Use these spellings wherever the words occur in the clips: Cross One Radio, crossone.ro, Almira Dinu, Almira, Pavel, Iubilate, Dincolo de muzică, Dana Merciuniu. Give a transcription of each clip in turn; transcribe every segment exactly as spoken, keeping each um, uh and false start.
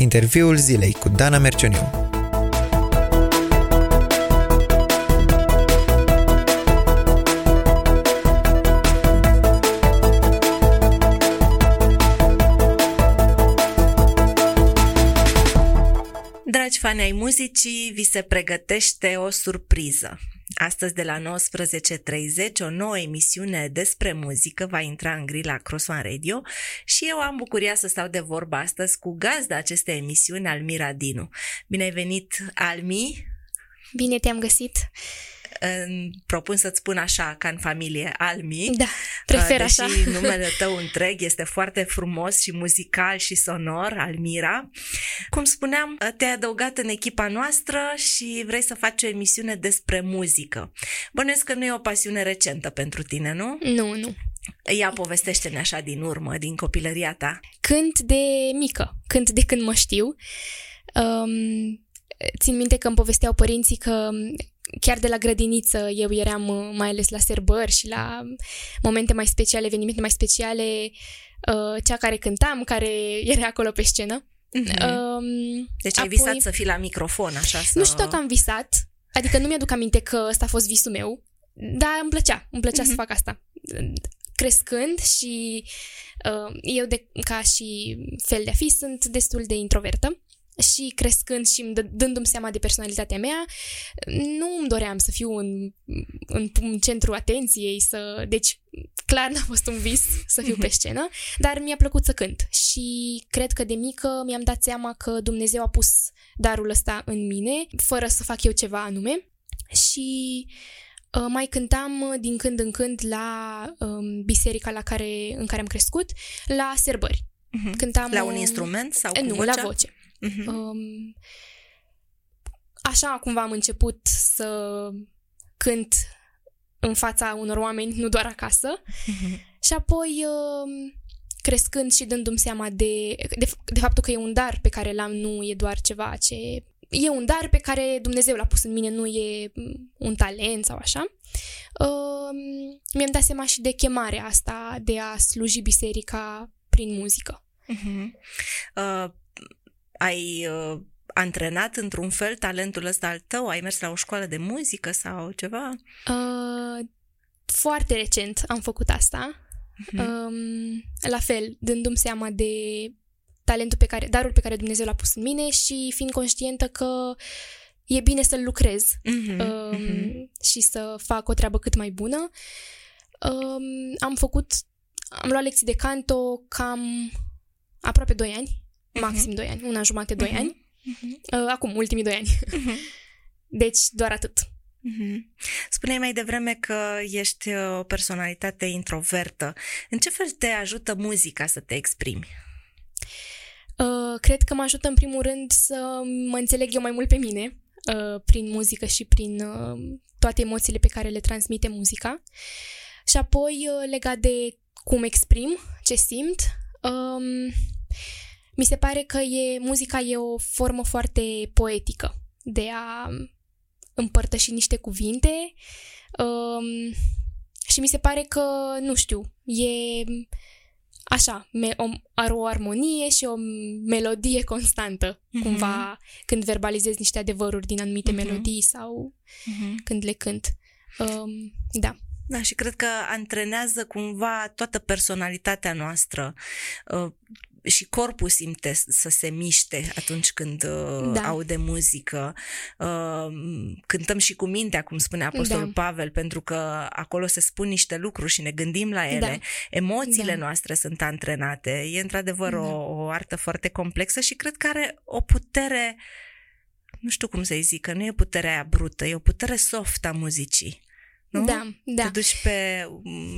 Interviul zilei cu Dana Merciuniu. Dragi fani ai muzicii, vi se pregătește o surpriză. Astăzi de la nouăsprezece și treizeci o nouă emisiune despre muzică va intra în grila Cross One Radio și eu am bucuria să stau de vorbă astăzi cu gazda acestei emisiuni, Almira Dinu. Bine ai venit, Almi! Bine te-am găsit! Propun să-ți spun așa, ca în familie, Almi. Da, prefer deși așa. Deși numele tău întreg este foarte frumos și muzical și sonor, Almira. Cum spuneam, te-ai adăugat în echipa noastră și vrei să faci o emisiune despre muzică. Bănuiesc că nu e o pasiune recentă pentru tine, nu? Nu, nu. Ia povestește-ne așa din urmă, din copilăria ta. Cânt de mică, cânt de când mă știu. Um, țin minte că îmi povesteau părinții că chiar de la grădiniță eu eram, mai ales la sărbări și la momente mai speciale, evenimente mai speciale, cea care cântam, care era acolo pe scenă. Mm-hmm. Um, deci ai apoi... visat să fii la microfon, așa? Să... Nu știu dacă am visat, adică nu mi-aduc aminte că ăsta a fost visul meu, dar îmi plăcea, îmi plăcea mm-hmm. să fac asta. Crescând și uh, eu de, ca și fel de a fi sunt destul de introvertă. Și crescând și dându-mi seama de personalitatea mea, nu îmi doream să fiu în, în, în centru atenției, să... deci clar n-a fost un vis să fiu pe scenă, dar mi-a plăcut să cânt și cred că de mică mi-am dat seama că Dumnezeu a pus darul ăsta în mine, fără să fac eu ceva anume și... Mai cântam din când în când la um, biserica la care, în care am crescut, la sărbări. Uh-huh. Cântam, la un instrument sau cu nu, vocea? La voce. Uh-huh. Um, așa cumva am început să cânt în fața unor oameni, nu doar acasă. Uh-huh. Și apoi, um, crescând și dându-mi seama de, de, de faptul că e un dar pe care l-am, nu e doar ceva ce... E un dar pe care Dumnezeu l-a pus în mine, nu e un talent sau așa. Uh, mi-am dat seama și de chemarea asta de a sluji biserica prin muzică. Uh-huh. Uh, ai uh, antrenat într-un fel talentul ăsta al tău? Ai mers la o școală de muzică sau ceva? Uh, foarte recent am făcut asta. Uh-huh. Uh, la fel, dându-mi seama de... talentul pe care, darul pe care Dumnezeu l-a pus în mine și fiind conștientă că e bine să-l lucrez mm-hmm, um, mm-hmm. și să fac o treabă cât mai bună. Um, am făcut, am luat lecții de canto cam aproape doi ani, mm-hmm. maxim doi ani, una jumate, doi mm-hmm. ani. Mm-hmm. Uh, acum, ultimii doi ani. Mm-hmm. Deci, doar atât. Mm-hmm. Spuneai mai devreme că ești o personalitate introvertă. În ce fel te ajută muzica să te exprimi? Uh, cred că mă ajută în primul rând să mă înțeleg eu mai mult pe mine uh, prin muzică și prin uh, toate emoțiile pe care le transmite muzica și apoi uh, legat de cum exprim, ce simt, um, mi se pare că e, muzica e o formă foarte poetică de a împărtăși niște cuvinte um, și mi se pare că, nu știu, e... Așa, are o armonie și o melodie constantă, mm-hmm. cumva, când verbalizez niște adevăruri din anumite mm-hmm. melodii sau mm-hmm. când le cânt. Um, da. Da, și cred că antrenează cumva toată personalitatea noastră uh, și corpul simte să se miște atunci când uh, da. aude muzică. Uh, cântăm și cu mintea, cum spune Apostolul da. Pavel, pentru că acolo se spun niște lucruri și ne gândim la ele. Da. Emoțiile da. noastre sunt antrenate. E într-adevăr da. o, o artă foarte complexă și cred că are o putere, nu știu cum să-i zic, că nu e puterea aia brută, e o putere soft a muzicii. Nu? Da, da. Te duci pe,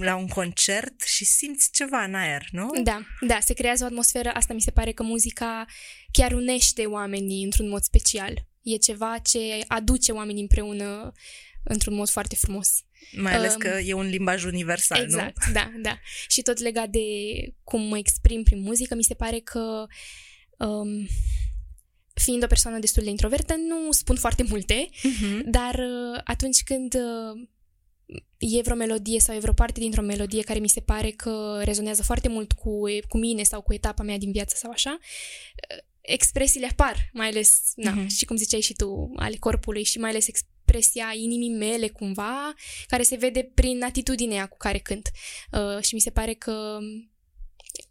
la un concert și simți ceva în aer, nu? Da, da, se creează o atmosferă, asta mi se pare că muzica chiar unește oamenii într-un mod special. E ceva ce aduce oamenii împreună într-un mod foarte frumos. Mai ales um, că e un limbaj universal, exact, nu? Exact, da, da. Și tot legat de cum mă exprim prin muzică, mi se pare că... Um, fiind o persoană destul de introvertă, nu spun foarte multe, uh-huh. dar atunci când e vreo melodie sau e vreo parte dintr-o melodie care mi se pare că rezonează foarte mult cu, cu mine sau cu etapa mea din viață sau așa, expresiile apar, mai ales, na, uh-huh. și cum ziceai și tu, ale corpului și mai ales expresia inimii mele cumva, care se vede prin atitudinea cu care cânt. Uh, și mi se pare că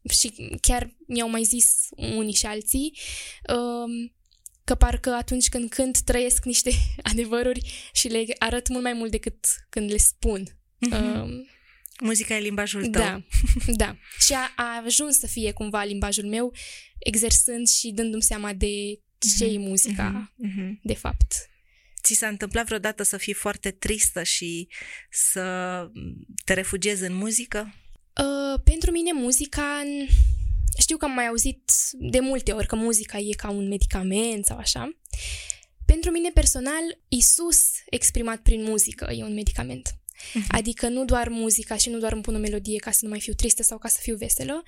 și chiar mi-au mai zis unii și alții uh, că parcă atunci când cânt trăiesc niște adevăruri și le arăt mult mai mult decât când le spun. Uh-huh. Uh, Muzica e limbajul tău. Da, da. Și a, a ajuns să fie cumva limbajul meu, exersând și dându-mi seama de ce uh-huh. e muzica, uh-huh. de fapt. Ți s-a întâmplat vreodată să fii foarte tristă și să te refugiezi în muzică? Uh, pentru mine muzica... Știu că am mai auzit de multe ori că muzica e ca un medicament sau așa. Pentru mine personal, Iisus exprimat prin muzică e un medicament. Uh-huh. Adică nu doar muzica și nu doar îmi pun o melodie ca să nu mai fiu tristă sau ca să fiu veselă,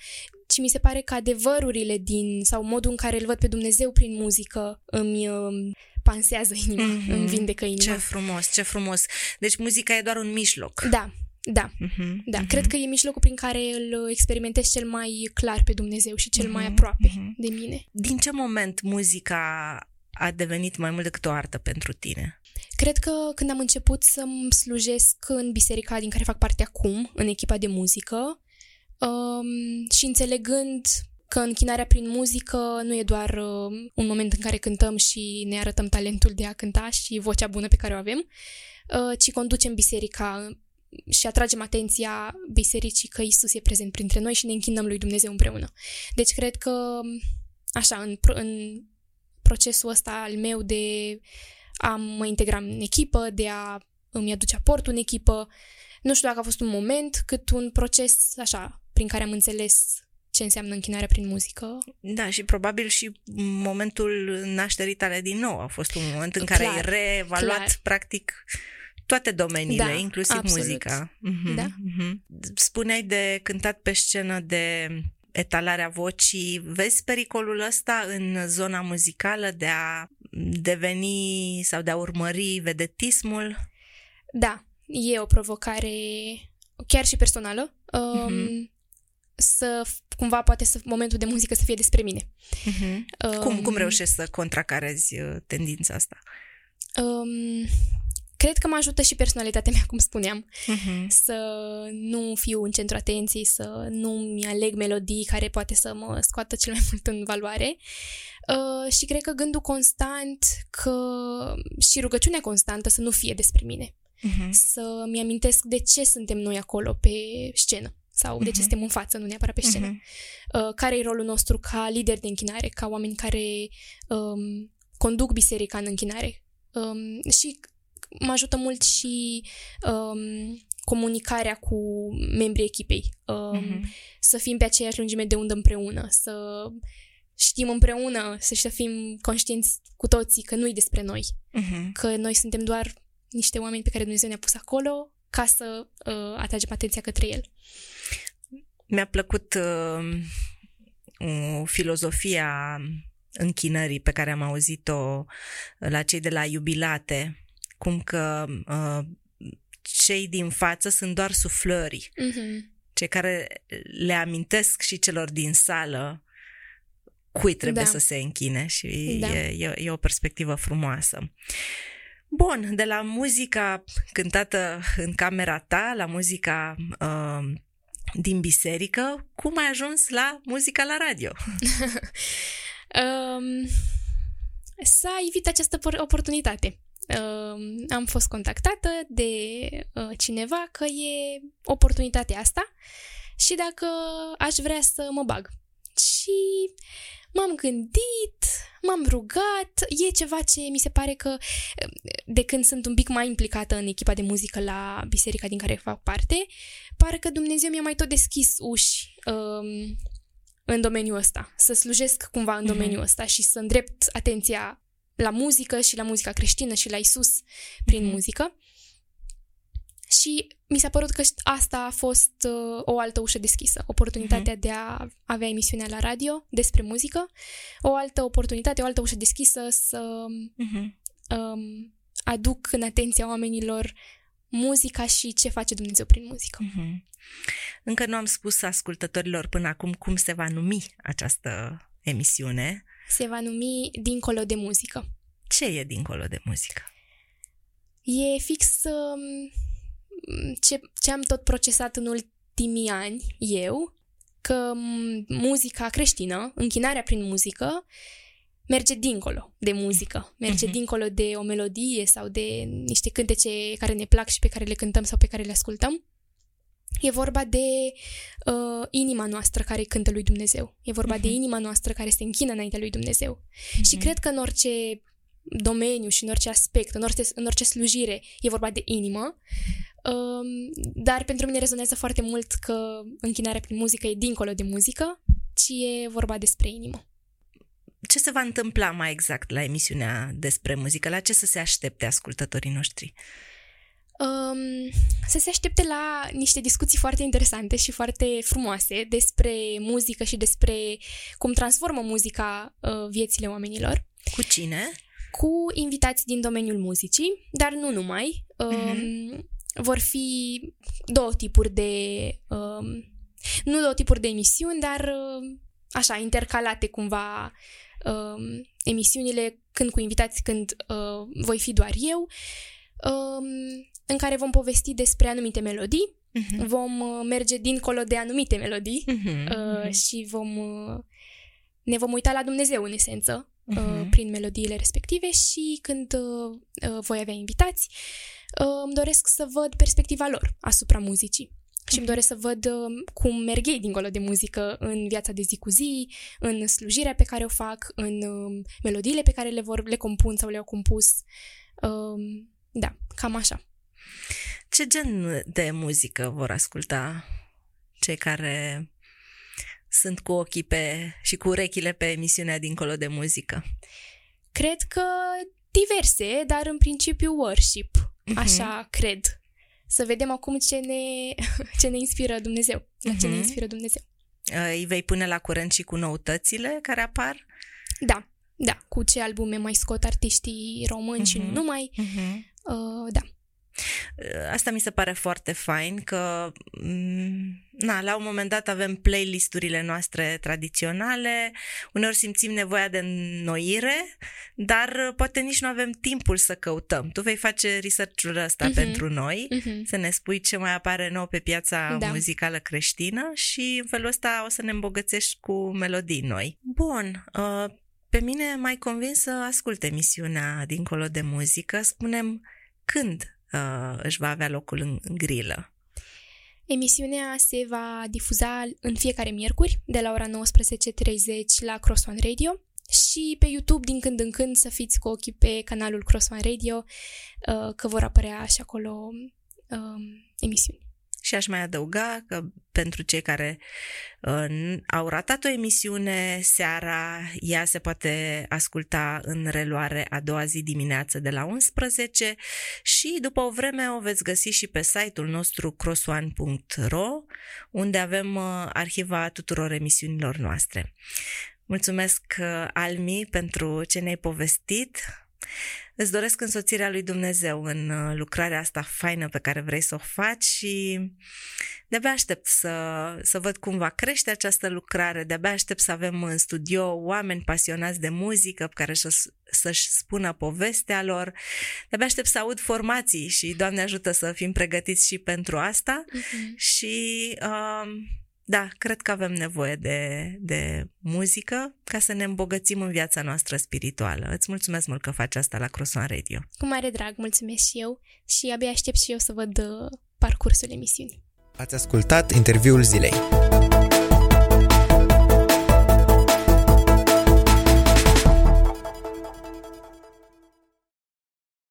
ci mi se pare că adevărurile din, sau modul în care îl văd pe Dumnezeu prin muzică îmi uh, pansează inima, uh-huh. îmi vindecă inima. Ce frumos, ce frumos. Deci muzica e doar un mijloc. Da. Da, uh-huh, da. Uh-huh. Cred că e mijlocul prin care îl experimentez cel mai clar pe Dumnezeu și cel uh-huh, mai aproape uh-huh. de mine. Din ce moment muzica a devenit mai mult decât o artă pentru tine? Cred că când am început să-mi slujesc în biserica din care fac parte acum, în echipa de muzică, um, și înțelegând că închinarea prin muzică nu e doar uh, un moment în care cântăm și ne arătăm talentul de a cânta și vocea bună pe care o avem, uh, ci conducem biserica și atragem atenția bisericii că Iisus e prezent printre noi și ne închinăm lui Dumnezeu împreună. Deci cred că, așa, în, în procesul ăsta al meu de a mă integra în echipă, de a îmi aduce aportul în echipă, nu știu dacă a fost un moment, cât un proces, așa, prin care am înțeles ce înseamnă închinarea prin muzică. Da, și probabil și momentul nașterii tale din nou a fost un moment în care ai reevaluat, clar. practic... toate domeniile, da, inclusiv absolut. muzica. Mm-hmm, da? mm-hmm. Spuneai de cântat pe scenă, de etalarea vocii. Vezi pericolul ăsta în zona muzicală de a deveni sau de a urmări vedetismul? Da, e o provocare chiar și personală. Mm-hmm. Um, să cumva poate să, momentul de muzică să fie despre mine. Mm-hmm. Um, cum, cum reușești să contracarezi tendința asta? Um, Cred că mă ajută și personalitatea mea, cum spuneam, uh-huh. să nu fiu în centru atenției, să nu-mi aleg melodii care poate să mă scoată cel mai mult în valoare. Uh, și cred că gândul constant că și rugăciunea constantă să nu fie despre mine. Uh-huh. Să-mi amintesc de ce suntem noi acolo pe scenă sau uh-huh. de ce suntem în față, nu neapărat pe scenă. Uh-huh. Uh, care e rolul nostru ca lideri de închinare, ca oameni care um, conduc biserica în închinare. Um, și mă ajută mult și um, comunicarea cu membrii echipei, um, uh-huh. să fim pe aceeași lungime de undă împreună, să știm împreună, să fim conștienți cu toții că nu-i despre noi, uh-huh. că noi suntem doar niște oameni pe care Dumnezeu ne-a pus acolo ca să uh, atragem atenția către El. Mi-a plăcut uh, filozofia închinării pe care am auzit-o la cei de la Iubilate, cum că uh, cei din față sunt doar suflării, uh-huh. cei care le amintesc și celor din sală cui trebuie da. să se închine și da. e, e o perspectivă frumoasă. Bun, de la muzica cântată în camera ta, la muzica uh, din biserică, cum ai ajuns la muzica la radio? um, s-a evit această oportunitate. Uh, am fost contactată de uh, cineva că e oportunitatea asta și dacă aș vrea să mă bag. Și m-am gândit, m-am rugat, e ceva ce mi se pare că de când sunt un pic mai implicată în echipa de muzică la biserica din care fac parte, pare că Dumnezeu mi-a mai tot deschis uși uh, în domeniul ăsta, să slujesc cumva în domeniul ăsta și să îndrept atenția la muzică și la muzica creștină și la Iisus prin mm-hmm. muzică. Și mi s-a părut că asta a fost uh, o altă ușă deschisă, oportunitatea mm-hmm. de a avea emisiunea la radio despre muzică, o altă oportunitate, o altă ușă deschisă să mm-hmm. um, aduc în atenția oamenilor muzica și ce face Dumnezeu prin muzică. Mm-hmm. Încă nu am spus ascultătorilor până acum cum se va numi această emisiune. se va numi Dincolo de muzică. Ce e Dincolo de muzică? E fix ce, ce am tot procesat în ultimii ani eu, că muzica creștină, închinarea prin muzică, merge dincolo de muzică, merge uh-huh. dincolo de o melodie sau de niște cântece care ne plac și pe care le cântăm sau pe care le ascultăm. E vorba de uh, inima noastră care cântă lui Dumnezeu. E vorba uh-huh. de inima noastră care se închină înaintea lui Dumnezeu. Uh-huh. Și cred că în orice domeniu și în orice aspect, în orice, în orice slujire, e vorba de inimă. Uh, dar pentru mine rezonează foarte mult că închinarea prin muzică e dincolo de muzică, ci e vorba despre inimă. Ce se va întâmpla mai exact la emisiunea despre muzică? La ce să se aștepte ascultătorii noștri? Um, să se aștepte la niște discuții foarte interesante și foarte frumoase despre muzică și despre cum transformă muzica uh, viețile oamenilor. Cu cine? Cu invitați din domeniul muzicii, dar nu numai. Um, uh-huh. Vor fi două tipuri de... Um, nu două tipuri de emisiuni, dar uh, așa, intercalate cumva... Uh, emisiunile, când cu invitați, când uh, voi fi doar eu, uh, în care vom povesti despre anumite melodii, uh-huh. vom uh, merge dincolo de anumite melodii uh-huh. Uh, uh-huh. și vom uh, ne vom uita la Dumnezeu în esență uh, uh-huh. prin melodiile respective. Și când uh, uh, voi avea invitați, uh, îmi doresc să văd perspectiva lor asupra muzicii. Și îmi doresc să văd cum merg ei dincolo de muzică în viața de zi cu zi, în slujirea pe care o fac, în melodiile pe care le, vor, le compun sau le-au compus. Da, cam așa. Ce gen de muzică vor asculta cei care sunt cu ochii pe, și cu urechile pe emisiunea Dincolo de muzică? Cred că diverse, dar în principiu worship, așa uh-huh. cred. Să vedem acum ce ne, ce ne inspiră Dumnezeu. La ce ne inspiră Dumnezeu. Îi vei pune la curent și cu noutățile care apar? Da, da. Cu ce albume mai scot artiștii români uh-huh. și nu numai. Uh-huh. Uh, da. Asta mi se pare foarte fain că na, la un moment dat avem playlisturile noastre tradiționale, uneori simțim nevoia de înnoire, dar poate nici nu avem timpul să căutăm. Tu vei face research-ul ăsta uh-huh. pentru noi, uh-huh. să ne spui ce mai apare nou pe piața da. muzicală creștină și în felul ăsta o să ne îmbogățești cu melodii noi. Bun, pe mine m-ai convins să ascult emisiunea Dincolo de muzică. Spune-mi când Uh, își va avea locul în, în grilă. Emisiunea se va difuza în fiecare miercuri de la ora nouăsprezece și treizeci la Cross One Radio și pe YouTube din când în când să fiți cu ochii pe canalul Cross One Radio uh, că vor apărea și acolo uh, emisiuni. Și aș mai adăuga că pentru cei care uh, au ratat o emisiune seara, ea se poate asculta în reluare a doua zi dimineață de la unsprezece și după o vreme o veți găsi și pe site-ul nostru cross one punct ro, unde avem uh, arhiva tuturor emisiunilor noastre. Mulțumesc, uh, Almi, pentru ce ne-ai povestit. Îți doresc însoțirea lui Dumnezeu în lucrarea asta faină pe care vrei să o faci și de-abia aștept să, să văd cum va crește această lucrare, de-abia aștept să avem în studio oameni pasionați de muzică pe care să, să-și spună povestea lor, de-abia aștept să aud formații și Doamne ajută să fim pregătiți și pentru asta uh-huh. și... Um, Da, cred că avem nevoie de, de muzică ca să ne îmbogățim în viața noastră spirituală. Îți mulțumesc mult că faci asta la Cross One Radio. Cu mare drag, mulțumesc și eu și abia aștept și eu să văd parcursul emisiunii. Ați ascultat interviul zilei.